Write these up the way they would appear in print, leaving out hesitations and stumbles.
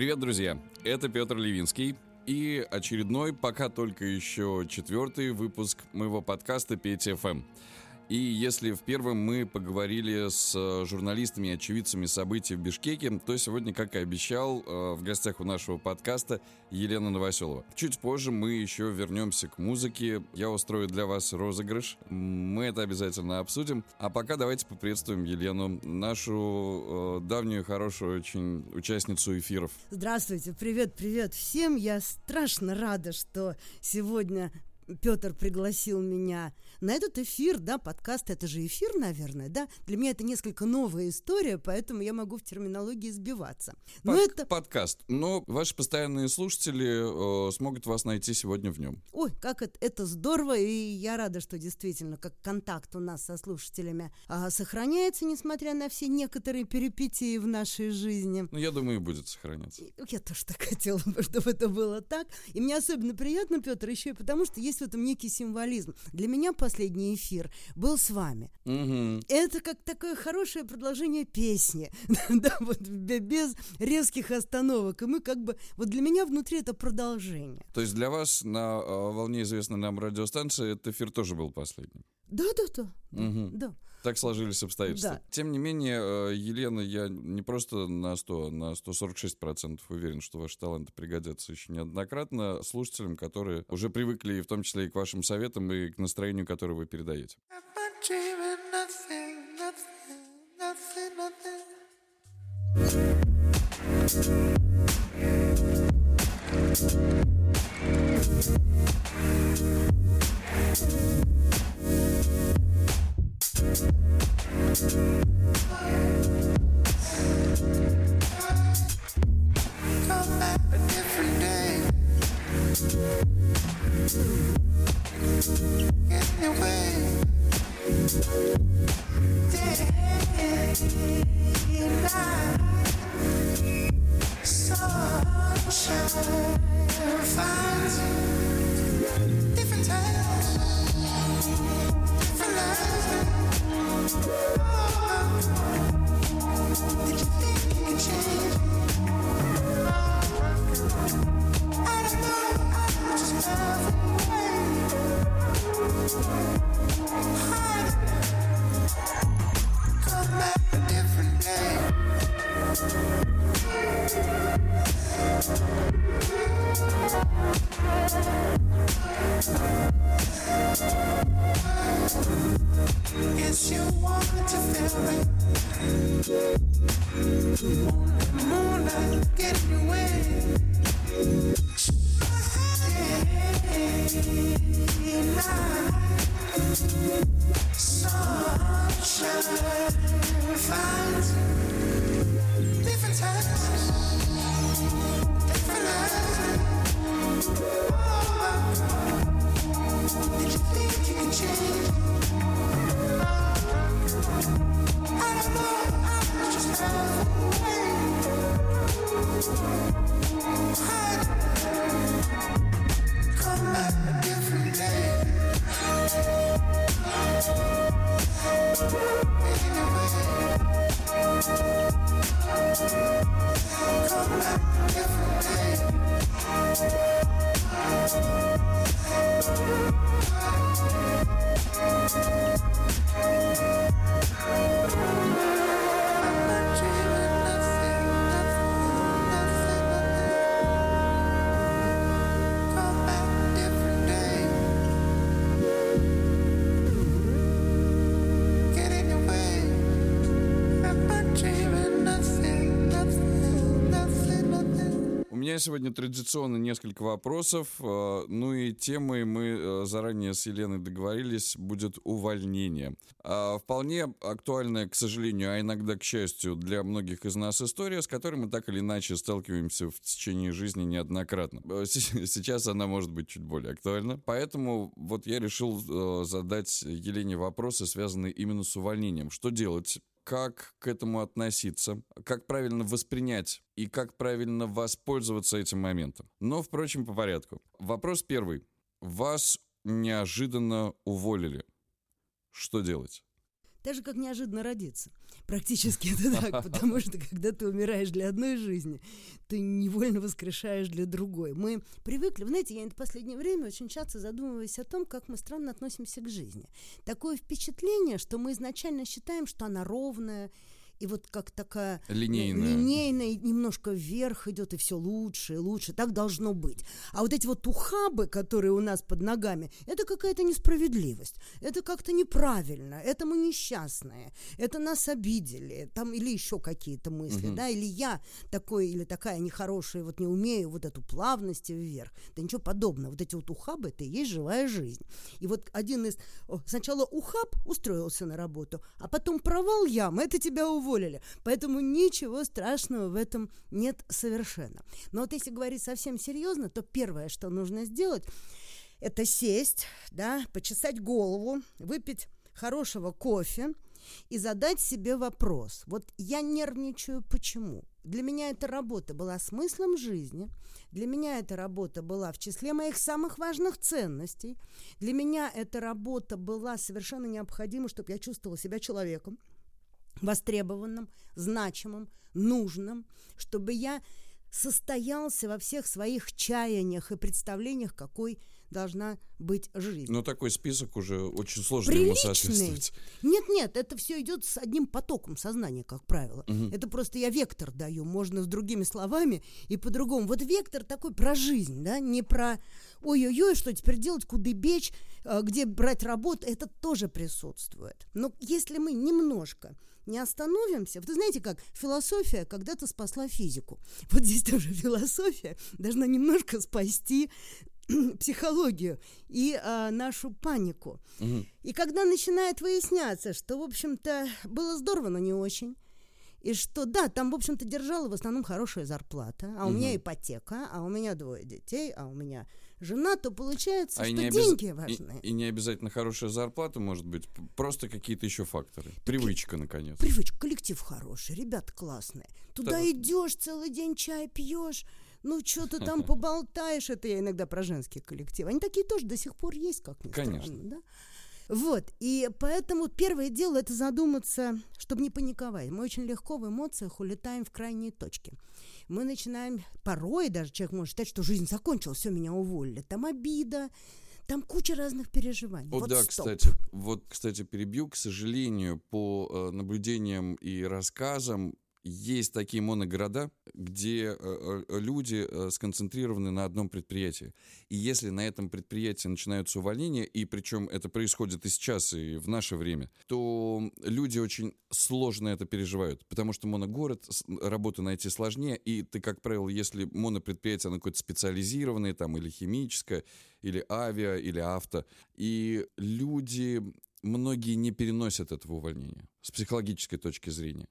Привет, друзья! Это Петр Левинский и очередной, пока только еще четвертый выпуск моего подкаста «Петя ФМ». И если в первом мы поговорили с журналистами и очевидцами событий в Бишкеке, то сегодня, как и обещал, в гостях у нашего подкаста Елена Новоселова. Чуть позже мы еще вернемся к музыке. Я устрою для вас розыгрыш. Мы это обязательно обсудим. А пока давайте поприветствуем Елену, нашу давнюю, хорошую очень участницу эфиров. Здравствуйте, привет всем. Я страшно рада, что сегодня Петр пригласил меня на этот эфир, да, подкаст, это же эфир, наверное, да? Для меня это несколько новая история, поэтому я могу в терминологии сбиваться. Но это подкаст, но ваши постоянные слушатели смогут вас найти сегодня в нем. Ой, как это здорово, и я рада, что действительно, как контакт у нас со слушателями сохраняется, несмотря на все некоторые перипетии в нашей жизни. Ну, я думаю, и будет сохраняться. Я тоже так хотела бы, чтобы это было так. И мне особенно приятно, Петр, еще и потому, что есть в этом некий символизм. Для меня последний эфир был с вами. Угу. Это как такое хорошее продолжение песни, да, вот, без резких остановок. И мы как бы, вот для меня внутри это продолжение. То есть для вас на волне известной нам радиостанции этот эфир тоже был последним? Да. Угу. Да. Так сложились обстоятельства. Да. Тем не менее, Елена, я не просто на 100, на 146% уверен, что ваши таланты пригодятся еще неоднократно слушателям, которые уже привыкли, в том числе и к вашим советам, и к настроению, которое вы передаете. Сегодня традиционно несколько вопросов, ну и темой мы заранее с Еленой договорились, будет увольнение. Вполне актуальная, к сожалению, а иногда, к счастью, для многих из нас история, с которой мы так или иначе сталкиваемся в течение жизни неоднократно. Сейчас она может быть чуть более актуальна, поэтому вот я решил задать Елене вопросы, связанные именно с увольнением. Что делать? Как к этому относиться, как правильно воспринять и как правильно воспользоваться этим моментом. Но, впрочем, по порядку. Вопрос первый. Вас неожиданно уволили. Что делать? Так же, как неожиданно родиться. Практически это так, потому что, когда ты умираешь для одной жизни, ты невольно воскрешаешь для другой. Мы привыкли, знаете, я в последнее время очень часто задумываюсь о том, как мы странно относимся к жизни. Такое впечатление, что мы изначально считаем, что она ровная, и вот как такая линейная, немножко вверх идет, и все лучше и лучше, так должно быть. А вот эти вот ухабы, которые у нас под ногами, это какая-то несправедливость, это как-то неправильно, это мы несчастные, это нас обидели, там или еще какие-то мысли, да, или я такой или такая нехорошая, вот не умею вот эту плавность вверх, да ничего подобного, вот эти вот ухабы, это и есть живая жизнь. И вот один из, сначала ухаб, устроился на работу, а потом провал ям, это тебя уволили. Поэтому ничего страшного в этом нет совершенно. Но вот если говорить совсем серьезно, то первое, что нужно сделать, это сесть, да, почесать голову, выпить хорошего кофе и задать себе вопрос. Вот я нервничаю, почему? Для меня эта работа была смыслом жизни, для меня эта работа была в числе моих самых важных ценностей, для меня эта работа была совершенно необходима, чтобы я чувствовала себя человеком, востребованным, значимым, нужным, чтобы я состоялся во всех своих чаяниях и представлениях, какой должна быть жизнь. Но такой список уже очень сложно ему соответствовать. Нет, это все идет с одним потоком сознания, как правило. Это просто я вектор даю, можно с другими словами и по-другому. Вот вектор такой про жизнь, да, не про ой-ой-ой, что теперь делать, куда бечь, где брать работу, это тоже присутствует. Но если мы немножко не остановимся, вы знаете как, философия когда-то спасла физику. Вот здесь тоже философия должна немножко спасти психологию и нашу панику. И когда начинает выясняться, что, в общем-то, было здорово, но не очень, и что, да, там, в общем-то, держала в основном хорошая зарплата, а у меня ипотека, а у меня 2 детей, а у меня жена, то получается, что деньги важны. И не обязательно хорошая зарплата, может быть, просто какие-то еще факторы. Привычка, наконец. Привычка, коллектив хороший, ребята классные. Туда идешь, целый день чай пьешь, ну, что-то там поболтаешь. Это я иногда про женские коллективы. Они такие тоже до сих пор есть, как ни странно. Конечно. Да? Вот, и поэтому первое дело — это задуматься, чтобы не паниковать. Мы очень легко в эмоциях улетаем в крайние точки. Мы начинаем, порой даже человек может считать, что жизнь закончилась, все, меня уволили. Там обида, там куча разных переживаний. Вот да, кстати, перебью. К сожалению, по наблюдениям и рассказам, есть такие моногорода, где люди сконцентрированы на одном предприятии. И если на этом предприятии начинаются увольнения, и причем это происходит и сейчас, и в наше время, то люди очень сложно это переживают. Потому что моногород, работу найти сложнее, и ты, как правило, если монопредприятие, оно какое-то специализированное, там, или химическое, или авиа, или авто, и люди, многие не переносят этого увольнения с психологической точки зрения.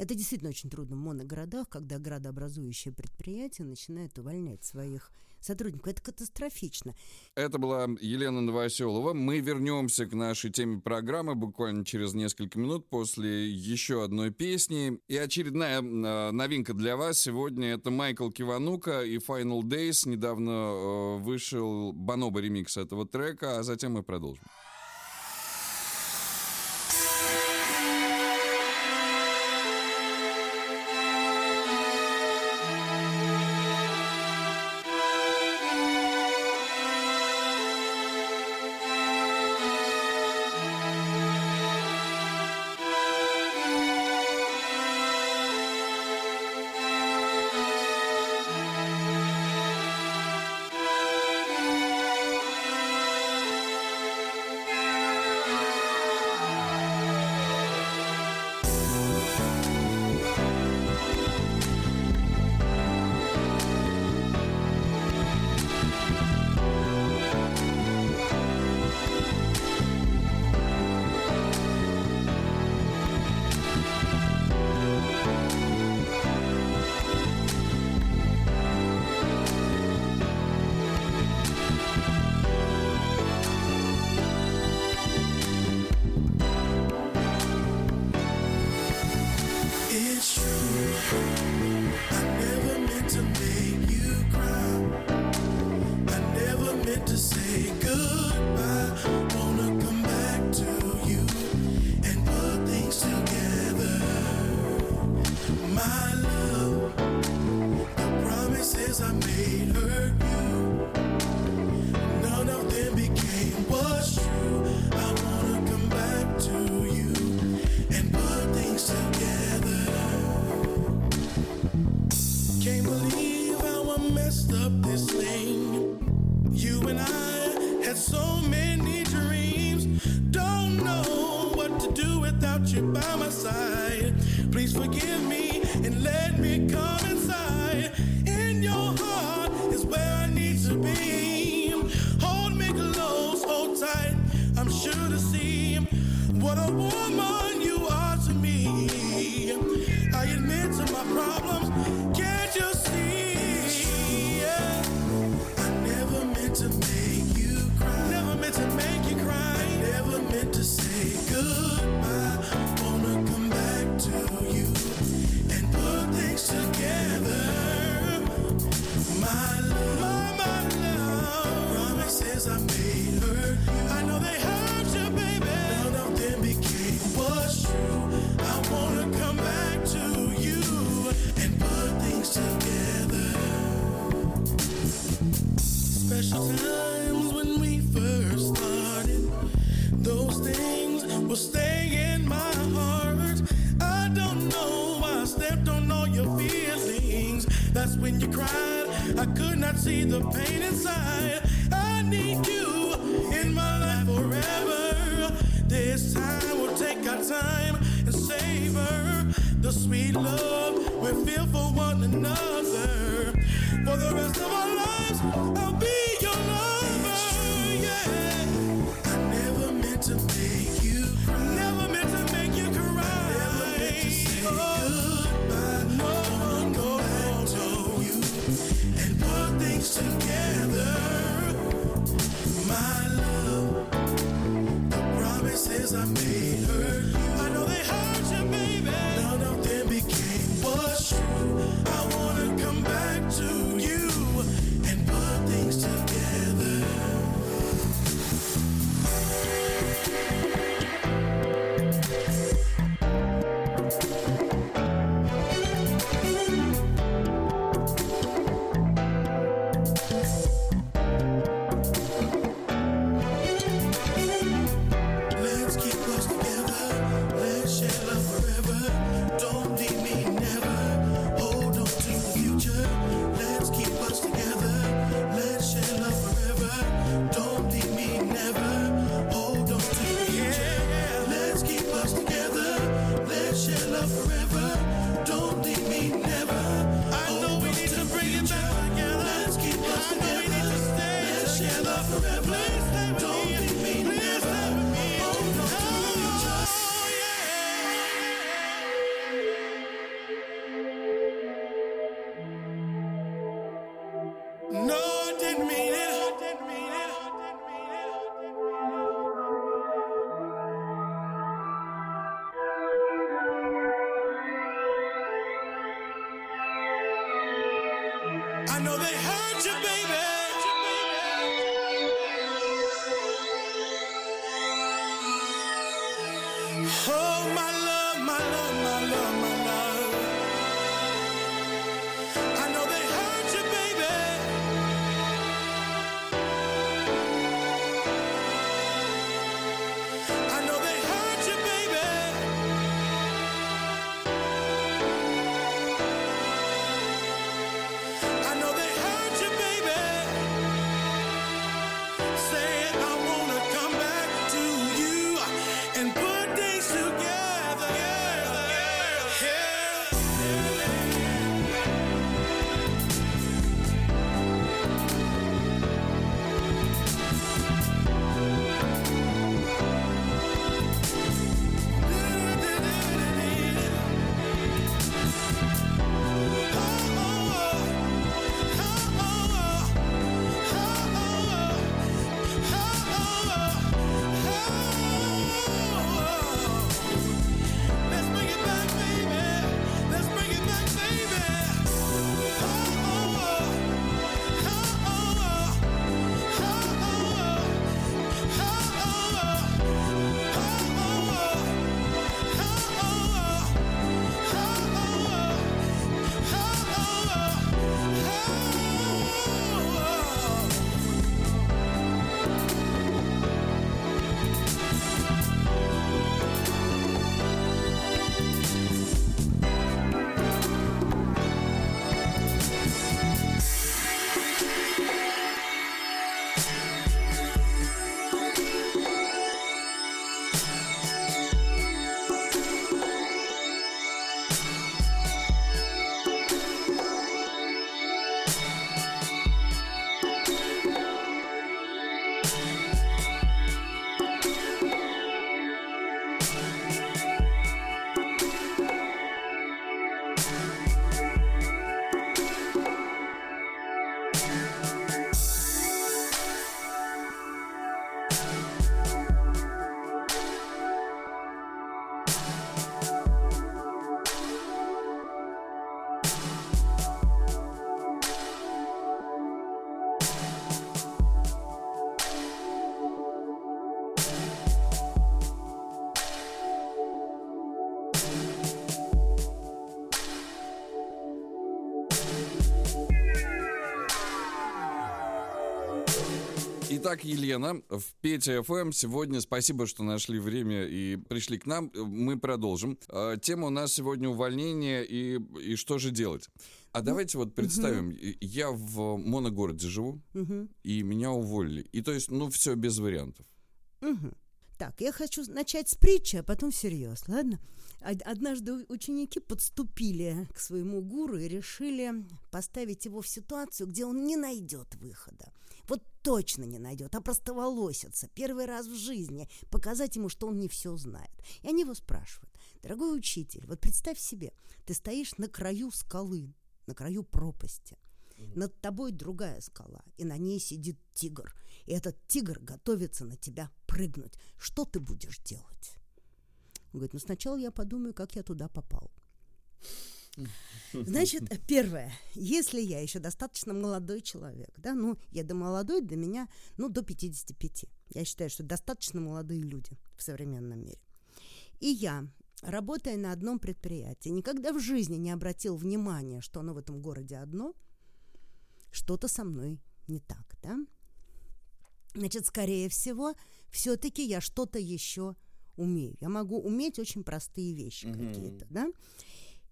Это действительно очень трудно в моногородах, когда градообразующие предприятия начинают увольнять своих сотрудников. Это катастрофично. Это была Елена Новоселова. Мы вернемся к нашей теме программы буквально через несколько минут после еще одной песни. И очередная новинка для вас сегодня — это Майкл Киванука и Final Days. Недавно вышел Бонобо ремикс этого трека, а затем мы продолжим. inside. Please forgive me and let me come inside. In your heart is where I need to be. Hold me close, hold tight. I'm sure to see what a woman you are to me. I admit to my problems. Can't you see? Yeah. I never meant to make you cry. Never meant to make you cry. Never meant to say goodbye. Wanna come back to you and put things together. My love, my love. Promises I made her. I know they hurt you, baby. None of them became what's true. I wanna come back to you and put things together. Special times when we first started. Those things will stay in my heart. I don't know why I stepped on all your feelings. That's when you cried. I could not see the pain inside. I need you in my life forever. This time we'll take our time and savor the sweet love we feel for one another. For the rest of our lives, I'll be your lover. Yeah. I never meant to make you cry. Never meant to make you cry. I never meant to say goodbye. No, I'm going back to you and put things together. My love, the promises I made her. I know they hurt you, baby. None of them became what's true. I wanna come back to you and put things together. Yeah. Итак, Елена, в Петя ФМ сегодня. Спасибо, что нашли время и пришли к нам. Мы продолжим. Тема у нас сегодня увольнение и что же делать. А давайте вот представим, я в моногороде живу, и меня уволили. И то есть, ну, все без вариантов. Так, я хочу начать с притчи, а потом всерьез, ладно? Однажды ученики подступили к своему гуру и решили поставить его в ситуацию, где он не найдет выхода. Вот точно не найдет, а простоволосится первый раз в жизни, показать ему, что он не все знает. И они его спрашивают: дорогой учитель, вот представь себе, ты стоишь на краю скалы, на краю пропасти. Над тобой другая скала, и на ней сидит тигр. И этот тигр готовится на тебя прыгнуть. Что ты будешь делать? Он говорит: ну сначала я подумаю, как я туда попал. Значит, первое, если я еще достаточно молодой человек, да, ну, я до молодой, до меня, ну, до 55. Я считаю, что достаточно молодые люди в современном мире. И я, работая на одном предприятии, никогда в жизни не обратил внимания, что оно в этом городе одно, что-то со мной не так, да? Значит, скорее всего, все-таки я что-то еще умею. Я могу уметь очень простые вещи какие-то, да?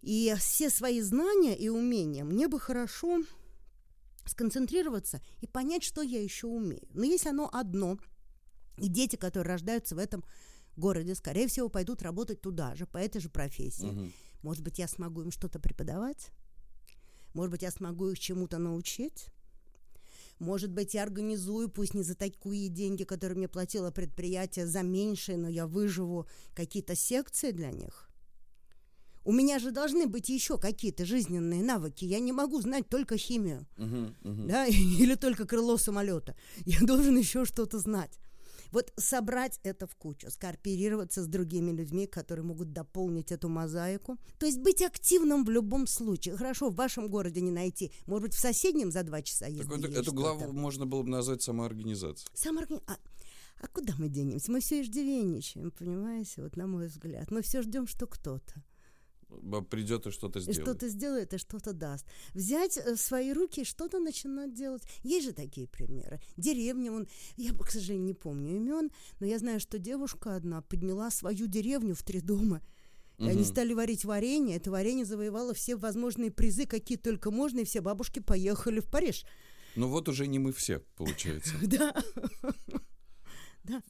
И все свои знания и умения мне бы хорошо сконцентрироваться и понять, что я еще умею. Но если оно одно, и дети, которые рождаются в этом городе, скорее всего, пойдут работать туда же, по этой же профессии. Может быть, я смогу им что-то преподавать? Может быть, я смогу их чему-то научить? Может быть, я организую, пусть не за такие деньги, которые мне платило предприятие, за меньшие, но я выживу какие-то секции для них. У меня же должны быть еще какие-то жизненные навыки. Я не могу знать только химию, да, или только крыло самолета. Я должен еще что-то знать. Вот собрать это в кучу, скооперироваться с другими людьми, которые могут дополнить эту мозаику. То есть быть активным в любом случае. Хорошо, в вашем городе не найти. Может быть, в соседнем за 2 часа езды. Так вот, эту главу можно было бы назвать самоорганизацией. А куда мы денемся? Мы все иждивенничаем, понимаете, вот на мой взгляд. Мы все ждем, что кто-то придет и что-то сделает. И что-то сделает, и что-то даст. Взять в свои руки и что-то начинать делать. Есть же такие примеры. Деревня, я, к сожалению, не помню имен, но я знаю, что девушка одна подняла свою деревню в 3 дома. И они стали варить варенье. Это варенье завоевало все возможные призы, какие только можно, и все бабушки поехали в Париж. Ну вот уже не мы все, получается. Да. Да.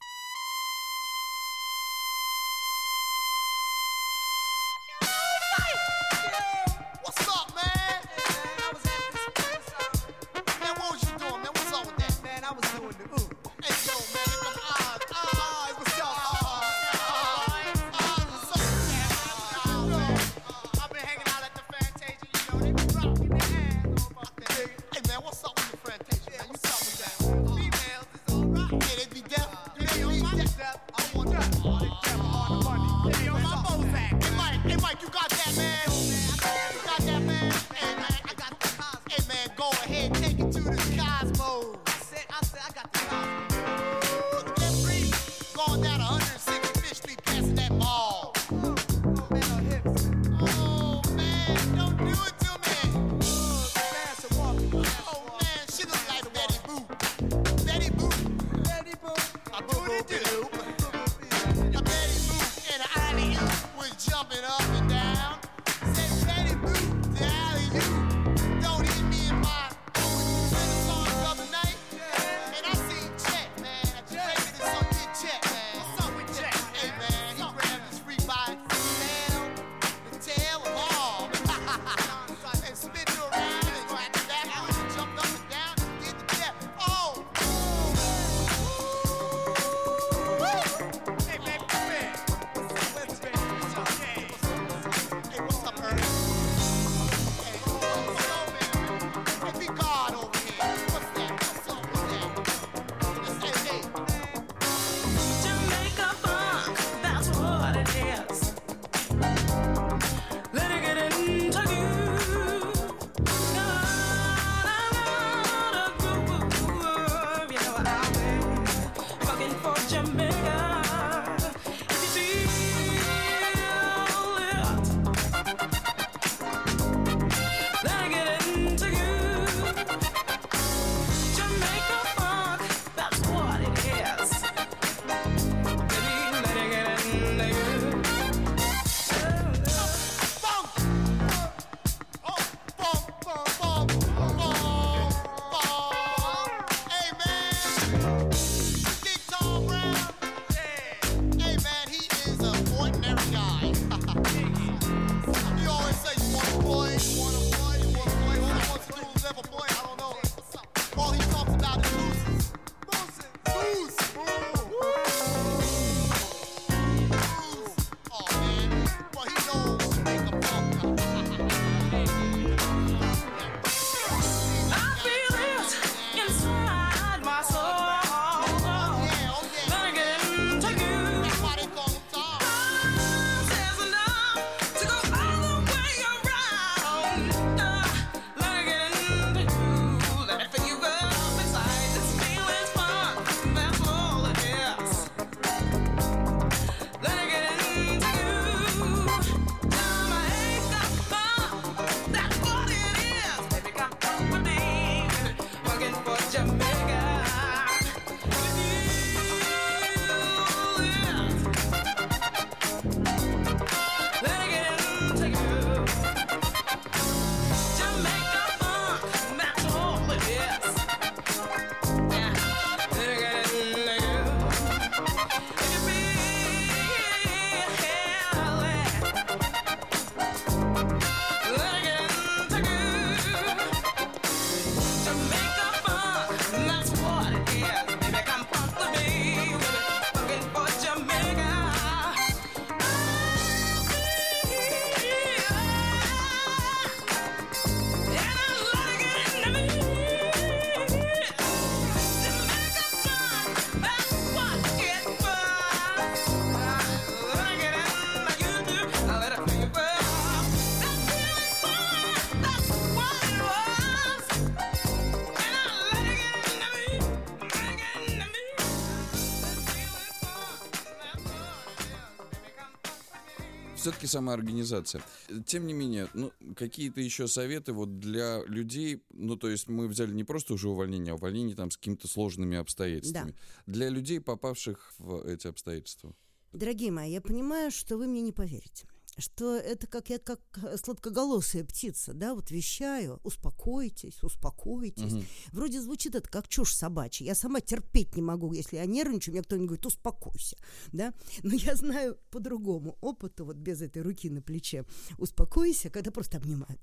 все-таки самоорганизация. Тем не менее, ну, какие-то еще советы вот для людей, ну, то есть мы взяли не просто уже увольнение, а увольнение там с какими-то сложными обстоятельствами. Да. Для людей, попавших в эти обстоятельства. Дорогие мои, я понимаю, что вы мне не поверите. Что это как я как сладкоголосая птица, да, вот вещаю, успокойтесь, успокойтесь. Угу. Вроде звучит это как чушь собачья. Я сама терпеть не могу, если я нервничаю, мне кто-нибудь говорит, успокойся, да. Но я знаю по другому опыту, вот без этой руки на плече, успокойся, когда просто обнимают.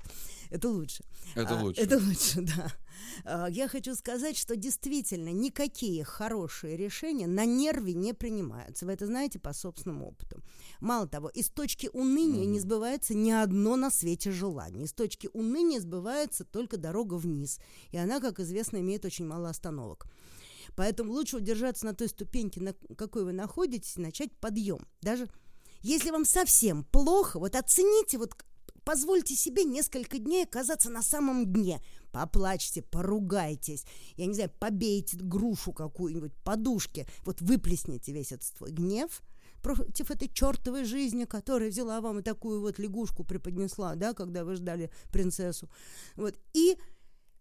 Это лучше. Это лучше, да. Я хочу сказать, что действительно никакие хорошие решения на нерве не принимаются. Вы это знаете по собственному опыту. Мало того, из точки уныния не сбывается ни одно на свете желание. Из точки уныния сбывается только дорога вниз. И она, как известно, имеет очень мало остановок. Поэтому лучше удержаться на той ступеньке, на какой вы находитесь, и начать подъем. Даже если вам совсем плохо, вот оцените, вот позвольте себе несколько дней оказаться на самом дне. Поплачьте, поругайтесь, я не знаю, побейте грушу какую-нибудь, подушки. Вот выплесните весь этот свой гнев против этой чертовой жизни, которая взяла вам и такую вот лягушку преподнесла, да, когда вы ждали принцессу. Вот. И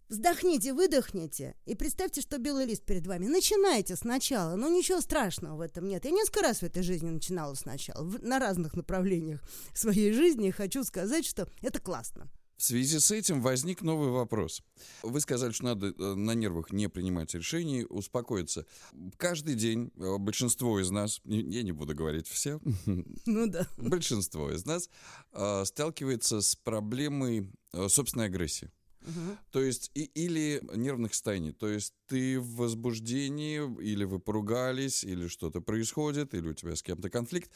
вздохните, выдохните, и представьте, что белый лист перед вами. Начинайте сначала, но ничего страшного в этом нет. Я несколько раз в этой жизни начинала сначала, на разных направлениях своей жизни, и хочу сказать, что это классно. В связи с этим возник новый вопрос. Вы сказали, что надо на нервах не принимать решений, успокоиться. Каждый день большинство из нас, я не буду говорить все, ну да, большинство из нас сталкивается с проблемой собственной агрессии. Угу. То есть, или нервных состояний. То есть ты в возбуждении, или вы поругались, или что-то происходит, или у тебя с кем-то конфликт,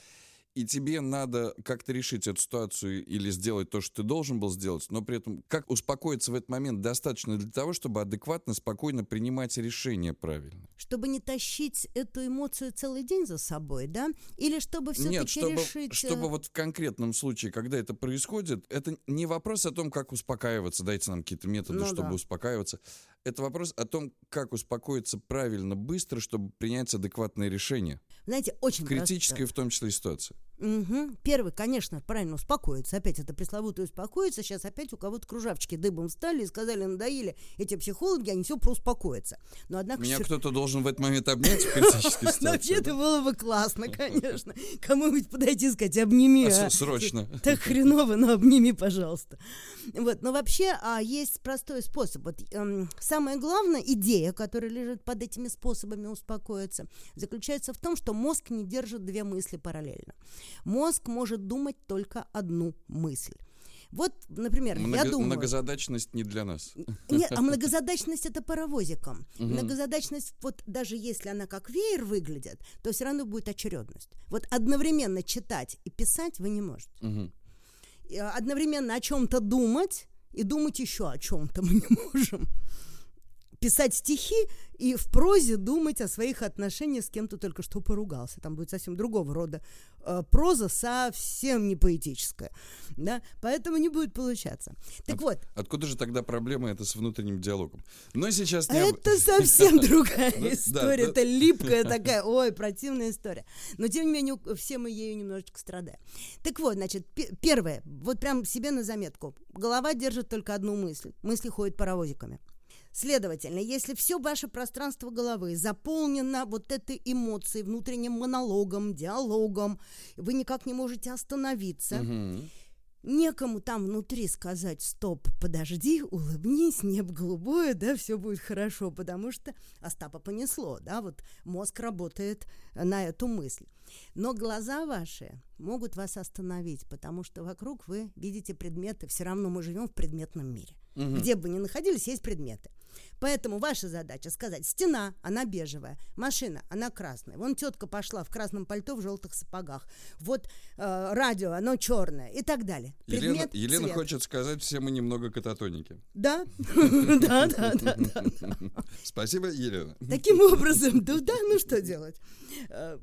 и тебе надо как-то решить эту ситуацию или сделать то, что ты должен был сделать, но при этом как успокоиться в этот момент достаточно для того, чтобы адекватно, спокойно принимать решение правильно. Чтобы не тащить эту эмоцию целый день за собой, да? Или чтобы все-таки решить... чтобы вот в конкретном случае, когда это происходит, это не вопрос о том, как успокаиваться, дайте нам какие-то методы, чтобы успокаиваться. Это вопрос о том, как успокоиться правильно, быстро, чтобы принять адекватное решение. Знаете, очень критическая, в том числе, и ситуация. Угу. Первый, конечно, правильно успокоиться. Опять это пресловутое успокоиться. Сейчас опять у кого-то кружавчики дыбом встали и сказали, надоели эти психологи, они все про успокоиться. Но однако меня кто-то должен в этот момент обнять в критической ситуации. Вообще-то было бы классно, конечно. Кому-нибудь подойти и сказать, обними. Срочно. Так хреново, но обними, пожалуйста. Вот, но вообще есть простой способ. Вот, самая главная идея, которая лежит под этими способами успокоиться, заключается в том, что мозг не держит две мысли параллельно. Мозг может думать только одну мысль. Вот, например, я думаю... Многозадачность не для нас. Нет, а многозадачность — это паровозиком. Угу. Многозадачность, вот даже если она как веер выглядит, то все равно будет очередность. Вот одновременно читать и писать вы не можете. Угу. Одновременно о чем-то думать и думать еще о чем-то мы не можем. Писать стихи и в прозе думать о своих отношениях с кем-то только что поругался. Там будет совсем другого рода проза, совсем не поэтическая. Да? Поэтому не будет получаться. Так вот. Откуда же тогда проблема это с внутренним диалогом? Но сейчас не... Это совсем другая история. Это липкая такая, ой, противная история. Но, тем не менее, все мы ею немножечко страдаем. Так вот, значит, первое. Вот прям себе на заметку. Голова держит только одну мысль. Мысли ходят паровозиками. Следовательно, если все ваше пространство головы заполнено вот этой эмоцией, внутренним монологом, диалогом, вы никак не можете остановиться, некому там внутри сказать «стоп, подожди, улыбнись, небо голубое, да, все будет хорошо», потому что Остапа понесло, да, вот мозг работает на эту мысль. Но глаза ваши могут вас остановить, потому что вокруг вы видите предметы, все равно мы живем в предметном мире. Угу. Где бы ни находились, есть предметы. Поэтому ваша задача сказать: стена, она бежевая, машина, она красная. Вон тетка пошла в красном пальто, в желтых сапогах. Вот радио, оно черное и так далее. Предмет, Елена хочет сказать, все мы немного кататоники. Да, да, да, да. Спасибо, Елена. Таким образом, да, ну что делать?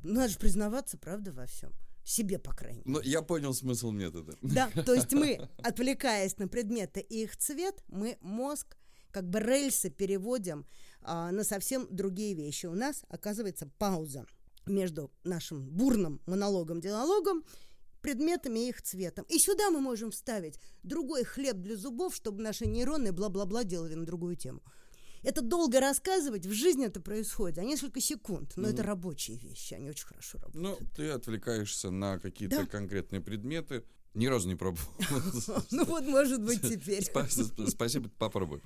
Надо же признаваться, правда, во всем. Себе, по крайней мере. Ну, я понял смысл метода. Да, то есть мы, отвлекаясь на предметы и их цвет, мы мозг, как бы рельсы переводим на совсем другие вещи. У нас оказывается пауза между нашим бурным монологом-диалогом предметами и их цветом. И сюда мы можем вставить другой хлеб для зубов, чтобы наши нейроны бла-бла-бла делали на другую тему. Это долго рассказывать, в жизни это происходит, а несколько секунд. Но это рабочие вещи, они очень хорошо работают. Ну, ты отвлекаешься на какие-то конкретные предметы. Ни разу не пробовал. Ну вот, может быть, теперь. Спасибо, попробуй.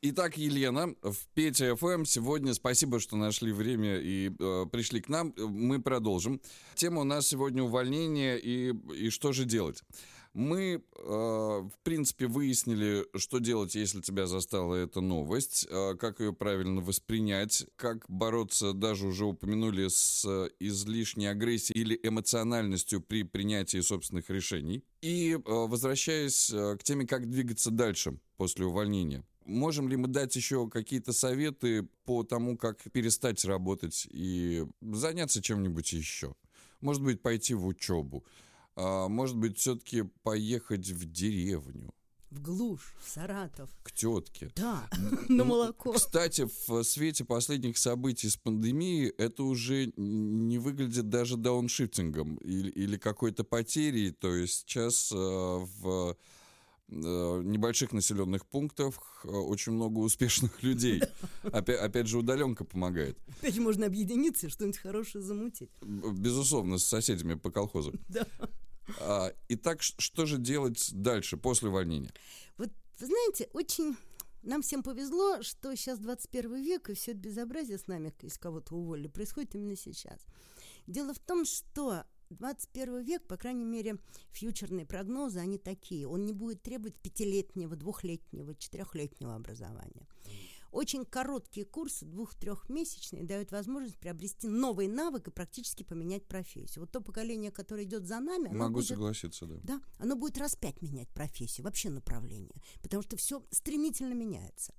Итак, Елена, в Петя ФМ сегодня. Спасибо, что нашли время и пришли к нам. Мы продолжим. Тема у нас сегодня увольнение и что же делать. Мы, в принципе, выяснили, что делать, если тебя застала эта новость, как ее правильно воспринять, как бороться, даже уже упомянули, с излишней агрессией или эмоциональностью при принятии собственных решений. И возвращаясь к теме, как двигаться дальше после увольнения. Можем ли мы дать еще какие-то советы по тому, как перестать работать и заняться чем-нибудь еще? Может быть, пойти в учебу? Может быть, все-таки поехать в деревню? В глушь, в Саратов. К тетке. Да, на молоко. Кстати, в свете последних событий с пандемией это уже не выглядит даже дауншифтингом или какой-то потерей. То есть сейчас в небольших населенных пунктах очень много успешных людей. Опять же, удаленка помогает. Опять же, можно объединиться и что-нибудь хорошее замутить. Безусловно, с соседями по колхозу. Да. Итак, что же делать дальше, после увольнения? Вот, вы знаете, очень нам всем повезло, что сейчас 21 век, и все это безобразие с нами, если кого-то уволили, происходит именно сейчас. Дело в том, что 21 век, по крайней мере, фьючерные прогнозы, они такие. Он не будет требовать пятилетнего, двухлетнего, четырехлетнего образования. Очень короткие курсы, двух-трехмесячные, дают возможность приобрести новый навык и практически поменять профессию. Вот то поколение, которое идет за нами... Могу согласиться, да. Да, оно будет раз пять менять профессию, вообще направление, потому что все стремительно меняется.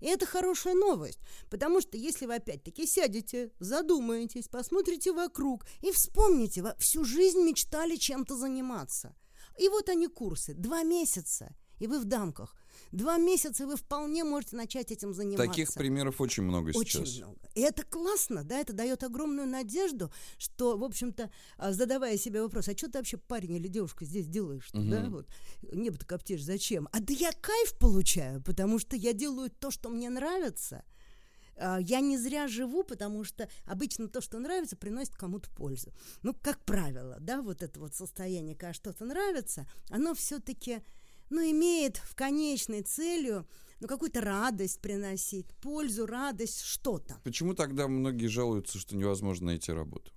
И это хорошая новость, потому что если вы опять-таки сядете, задумаетесь, посмотрите вокруг и вспомните, вы всю жизнь мечтали чем-то заниматься. И вот они курсы, 2 месяца, и вы в дамках. 2 месяца вы вполне можете начать этим заниматься. Таких примеров очень много сейчас. Очень много. И это классно, да, это дает огромную надежду, что, в общем-то, задавая себе вопрос, а что ты вообще, парень или девушка, здесь делаешь? Да, вот, небо-то коптишь, зачем? А да я кайф получаю, потому что я делаю то, что мне нравится. Я не зря живу, потому что обычно то, что нравится, приносит кому-то пользу. Ну, как правило, да, вот это вот состояние, когда что-то нравится, оно все-таки... но имеет в конечной целью какую-то радость приносить, пользу, радость, что-то. Почему тогда многие жалуются, что невозможно найти работу?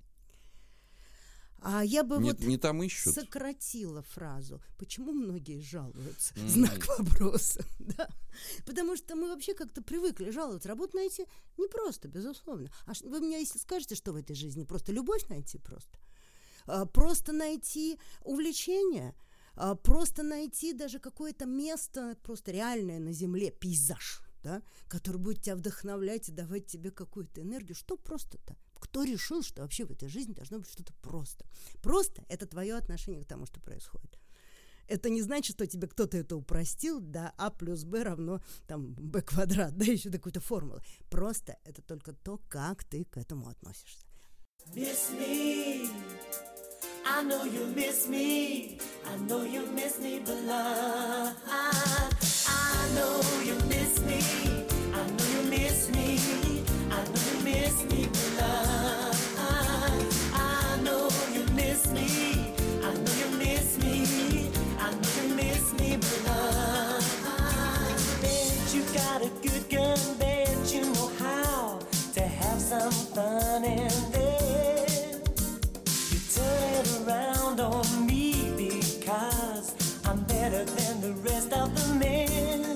А я бы не там ищут. Сократила фразу. Почему многие жалуются? Знак вопроса. Да. Потому что мы вообще как-то привыкли жаловаться. Работу найти непросто, безусловно. А вы мне если скажете, что в этой жизни просто любовь найти просто? Просто найти увлечение? Просто найти даже какое-то место, просто реальное на земле, пейзаж, да, который будет тебя вдохновлять и давать тебе какую-то энергию. Что просто-то? Кто решил, что вообще в этой жизни должно быть что-то просто? Просто – это твое отношение к тому, что происходит. Это не значит, что тебе кто-то это упростил, да, А плюс Б равно там Б квадрат, да, еще такую-то формулу. Просто – это только то, как ты к этому относишься. Miss me. I know you miss me. I know you miss me, beloved. I know you miss me. I know you miss me. I know you miss me, beloved. I know you miss me. I know you miss me. I know you miss me, beloved. Bet you got a good gun. Bet you know how to have some fun in there. You turn around on me. I'm better than the rest of the men.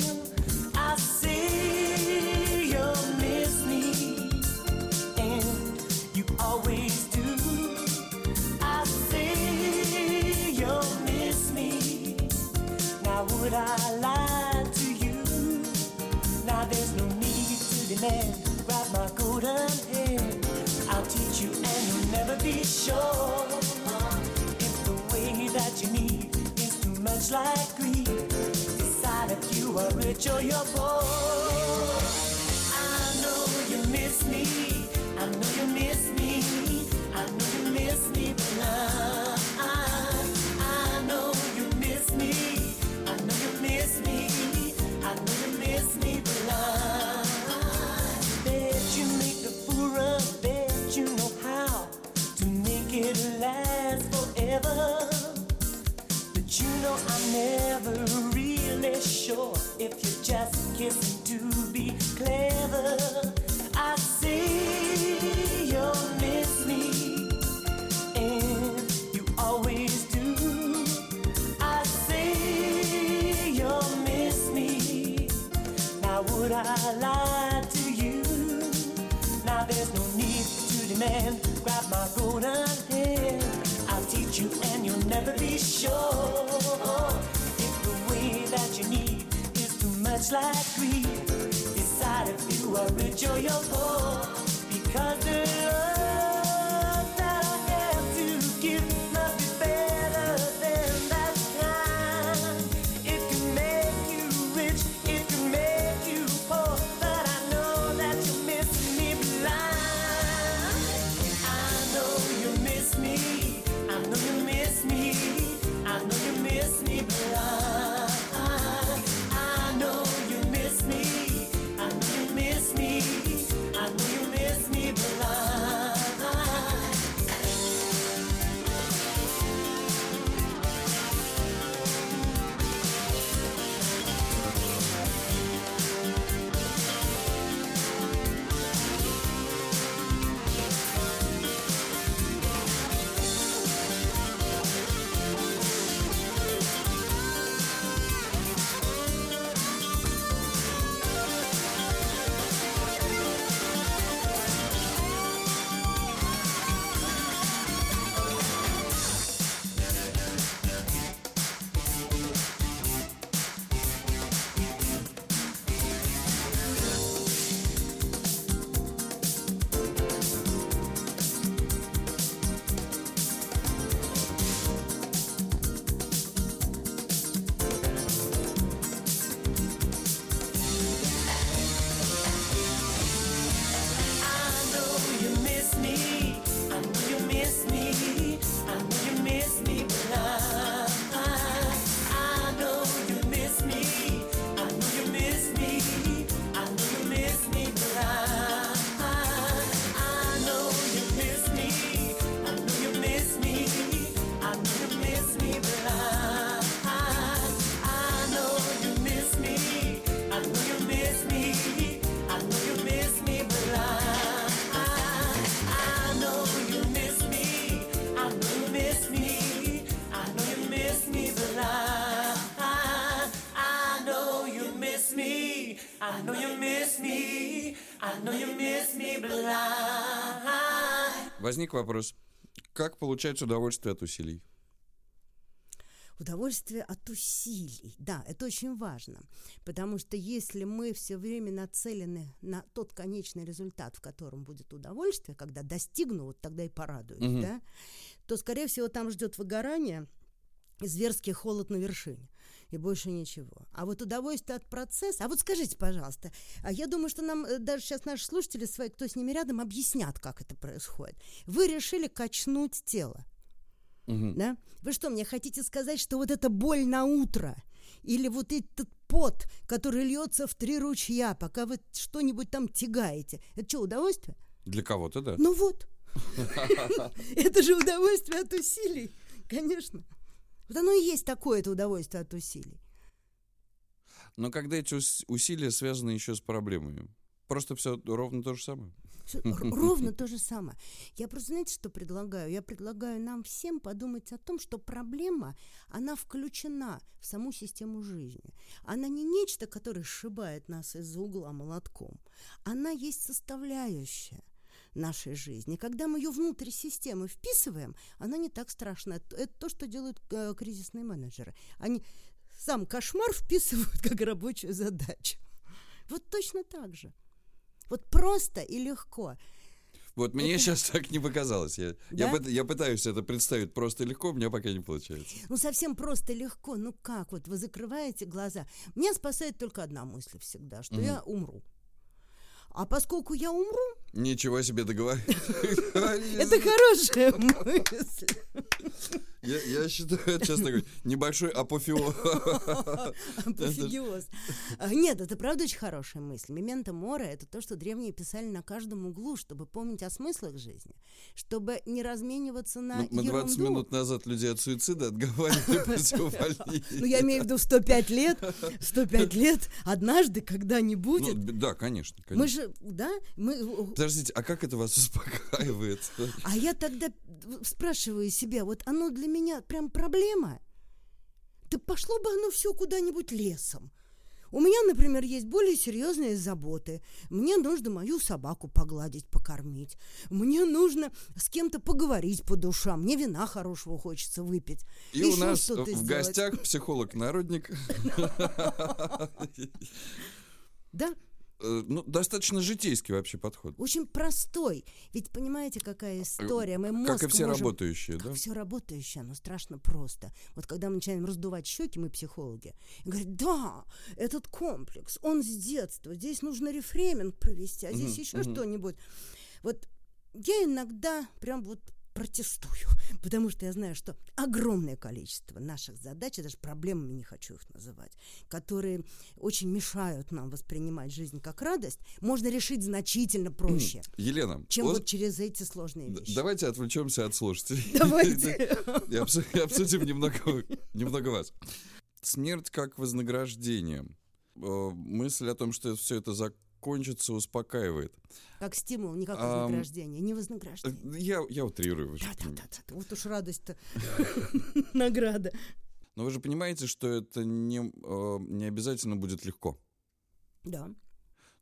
I see you miss me, and you always do. I see you miss me. Now would I lie to you? Now there's no need to demand. Grab my golden hand. I'll teach you, and you'll never be sure if the way that you need. Much like greed, decide if you are rich or you're poor. I know you miss me. I know you miss me. I know you miss me, but love. I know you miss me. I know you miss me. I know you miss me, but love. Bet you make the fool run. Bet you know how to make it last forever. You know I'm never really sure if you just kiss me to be clever. I see you miss me, and you always do. I see you miss me. Now would I lie to you? Now there's no need to demand. Grab my golden hand. I'll teach you and you'll never be sure if the way that you need is too much like greed. Decide if you are rich or you're poor, because the love that I have to give must be better than that kind. If you make I know you miss me, I know you miss me blind. Возник вопрос, как получается удовольствие от усилий? Удовольствие от усилий. Да, это очень важно, потому что если мы все время нацелены на тот конечный результат, в котором будет удовольствие, когда достигну, вот тогда и порадуюсь, угу. да, то, скорее всего, там ждет выгорание, зверский холод на вершине, и больше ничего. А вот удовольствие от процесса... А вот скажите, пожалуйста, я думаю, что нам даже сейчас наши слушатели, свои, кто с ними рядом, объяснят, как это происходит. Вы решили качнуть тело. Угу. Да? Вы что, мне хотите сказать, что вот эта боль на утро или вот этот пот, который льется в три ручья, пока вы что-нибудь там тягаете, это что, удовольствие? Для кого-то, да. Ну вот. Это же удовольствие от усилий, конечно. Вот оно и есть такое-то удовольствие от усилий. Но когда эти усилия связаны еще с проблемами? Просто все ровно то же самое? Ровно то же самое. Я просто, знаете, что предлагаю? Я предлагаю нам всем подумать о том, что проблема, она включена в саму систему жизни. Она не нечто, которое сшибает нас из-за угла молотком. Она есть составляющая нашей жизни. Когда мы ее внутрь системы вписываем, она не так страшна. Это то, что делают кризисные менеджеры. Они сам кошмар вписывают как рабочую задачу. Вот точно так же. Вот просто и легко. Вот мне это... сейчас так не показалось. Да? Я пытаюсь это представить просто и легко, у меня пока не получается. Ну, совсем просто и легко. Ну как? Вот вы закрываете глаза. Меня спасает только одна мысль всегда, что я умру. А поскольку я умру... Ничего себе договорить. Это хорошая мысль. Я считаю, честно говоря, небольшой апофеоз. Апофеоз. Нет, это правда очень хорошая мысль. Мементо море — это то, что древние писали на каждом углу, чтобы помнить о смыслах жизни, чтобы не размениваться на ерунду. Мы 20 минут назад людей от суицида отговаривали противовольнее. Ну, я имею в виду 105 лет, однажды, когда-нибудь. Ну, да, конечно. Мы же, да? Подождите, а как это вас успокаивает? А я тогда спрашиваю себя, вот оно для меня прям проблема? Да пошло бы оно все куда-нибудь лесом. У меня, например, есть более серьезные заботы. Мне нужно мою собаку погладить, покормить. Мне нужно с кем-то поговорить по душам. Мне вина хорошего хочется выпить. И у нас в гостях психолог-народник. Да. Ну, достаточно житейский вообще подход. Очень простой. Ведь понимаете, какая история? Мы мозг как и все работающие, да? Как все работающее, оно страшно просто. Вот когда мы начинаем раздувать щеки, мы психологи, и говорят, да, этот комплекс, он с детства, здесь нужно рефрейминг провести, а здесь еще что-нибудь. Вот я иногда прям вот протестую, потому что я знаю, что огромное количество наших задач, даже проблемами не хочу их называть, которые очень мешают нам воспринимать жизнь как радость, можно решить значительно проще, Елена, чем вот через эти сложные вещи. Давайте отвлечемся от слушателей. Давайте. И обсудим немного вас. Смерть как вознаграждение. Мысль о том, что все это закончится, успокаивает. Как стимул, не как вознаграждение. Не вознаграждение. Я утрирую. Да. Вот уж радость-то. Награда. Но вы же понимаете, что это не обязательно будет легко. Да.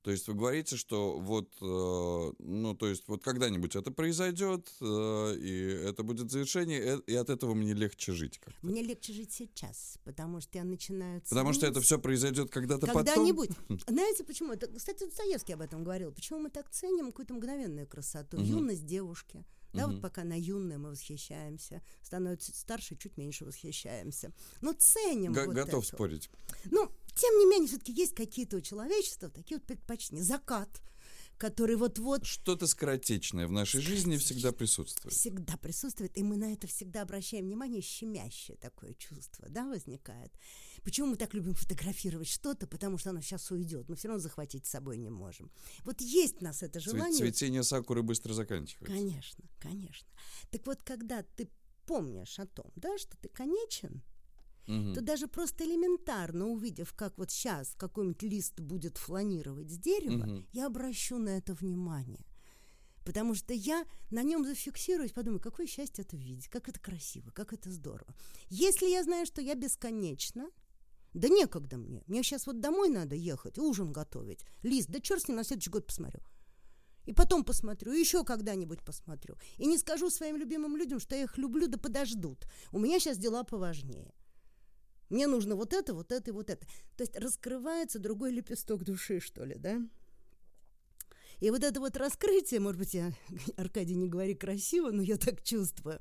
То есть вы говорите, что вот, вот когда-нибудь это произойдет, и это будет завершение, и от этого мне легче жить. Как-то. Мне легче жить сейчас, потому что я начинаю... Потому что это все произойдет когда-то потом? Когда-нибудь. Знаете, почему? Это, кстати, Достоевский об этом говорил. Почему мы так ценим какую-то мгновенную красоту? Юность девушки. Да, вот пока она юная, мы восхищаемся. Становится старше, чуть меньше восхищаемся. Но ценим вот это. Готов спорить. Ну, тем не менее, все-таки есть какие-то у человечества такие вот предпочтения. Закат, который вот-вот... Что-то скоротечное в нашей жизни всегда присутствует. Всегда присутствует, и мы на это всегда обращаем внимание. Щемящее такое чувство, да, возникает. Почему мы так любим фотографировать что-то? Потому что оно сейчас уйдет. Мы все равно захватить с собой не можем. Вот есть у нас это желание. Цветение сакуры быстро заканчивается. Конечно. Так вот, когда ты помнишь о том, да, что ты конечен, то даже просто элементарно, увидев, как вот сейчас какой-нибудь лист будет фланировать с дерева, я обращу на это внимание. Потому что я на нем зафиксируюсь, подумаю, какое счастье это видеть, как это красиво, как это здорово. Если я знаю, что я бесконечна, Да некогда мне. Мне сейчас вот домой надо ехать, ужин готовить. Лиз, да черт с ним, на следующий год посмотрю. И потом посмотрю, и еще когда-нибудь посмотрю. И не скажу своим любимым людям, что я их люблю, да подождут. У меня сейчас дела поважнее. Мне нужно вот это, вот это и вот это. То есть раскрывается другой лепесток души, что ли, да? И вот это вот раскрытие, может быть, я, Аркадий, не говори красиво, но я так чувствую,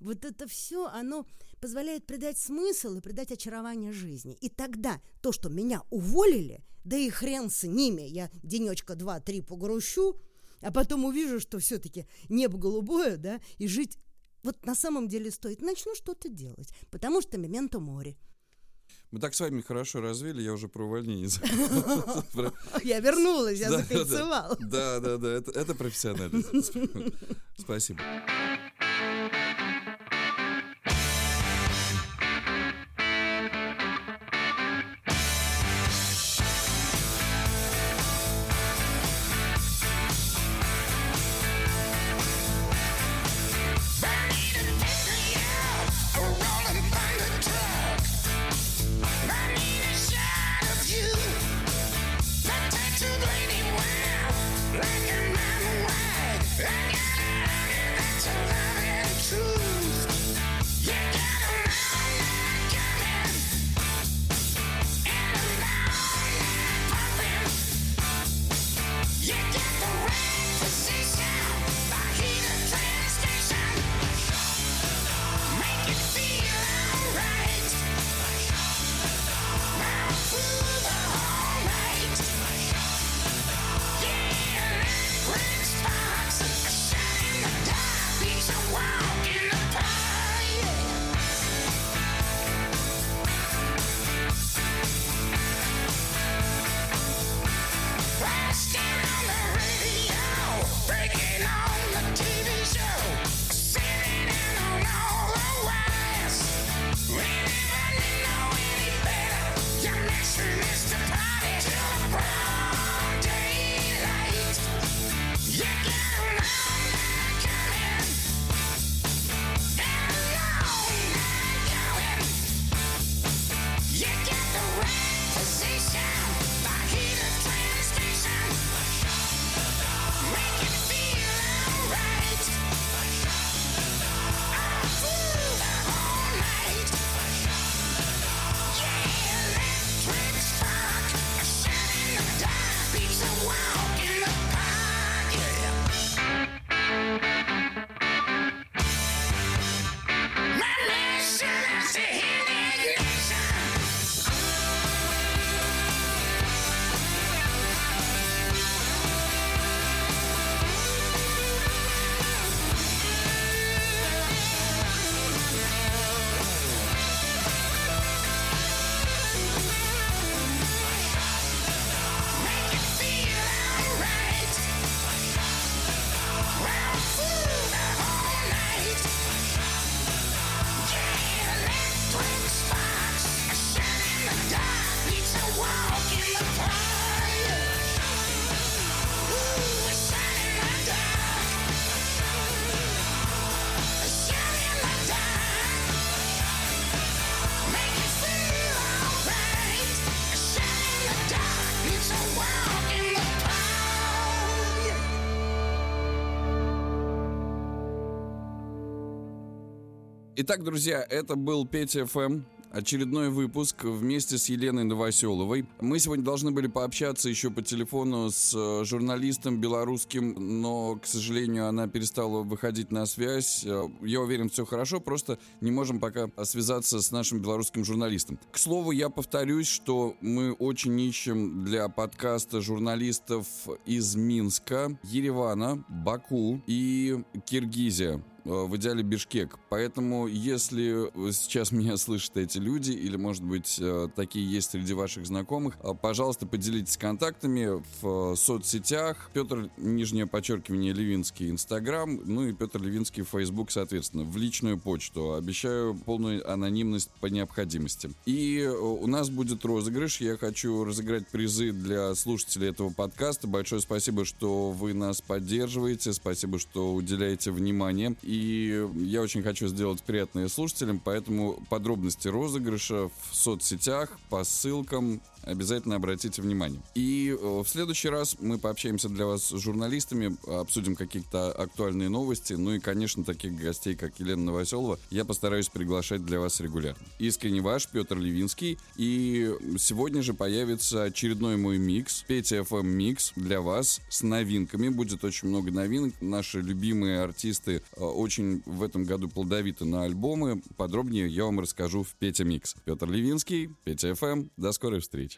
вот это все, оно позволяет придать смысл и придать очарование жизни. И тогда то, что меня уволили, да и хрен с ними, я денечка 2-3 погрущу, а потом увижу, что все-таки небо голубое, да, и жить вот на самом деле стоит. Начну что-то делать, потому что мементо мори. Мы так с вами хорошо развели, я уже про увольнение забыл. Я вернулась, я закольцевала. Да, это профессионализм. Спасибо. Итак, друзья, это был Петя ФМ, очередной выпуск вместе с Еленой Новоселовой. Мы сегодня должны были пообщаться еще по телефону с журналистом белорусским, но, к сожалению, она перестала выходить на связь. Я уверен, все хорошо, просто не можем пока связаться с нашим белорусским журналистом. К слову, я повторюсь, что мы очень ищем для подкаста журналистов из Минска, Еревана, Баку и Киргизия. В идеале Бишкек. Поэтому, если сейчас меня слышат эти люди, или, может быть, такие есть среди ваших знакомых, пожалуйста, поделитесь контактами в соцсетях. Петр, _ Левинский, Инстаграм, ну и Петр Левинский, Фейсбук, соответственно, в личную почту. Обещаю полную анонимность по необходимости. И у нас будет розыгрыш. Я хочу разыграть призы для слушателей этого подкаста. Большое спасибо, что вы нас поддерживаете. Спасибо, что уделяете внимание. И я очень хочу сделать приятное слушателям, поэтому подробности розыгрыша в соцсетях, по ссылкам обязательно обратите внимание. И в следующий раз мы пообщаемся для вас с журналистами, обсудим какие-то актуальные новости. Ну и, конечно, таких гостей, как Елена Новоселова, я постараюсь приглашать для вас регулярно. Искренне ваш, Петр Левинский. И сегодня же появится очередной мой микс, Петя ФМ микс для вас с новинками. Будет очень много новинок. Наши любимые артисты очень в этом году плодовиты на альбомы. Подробнее я вам расскажу в Петя микс. Петр Левинский, Петя ФМ. До скорой встречи.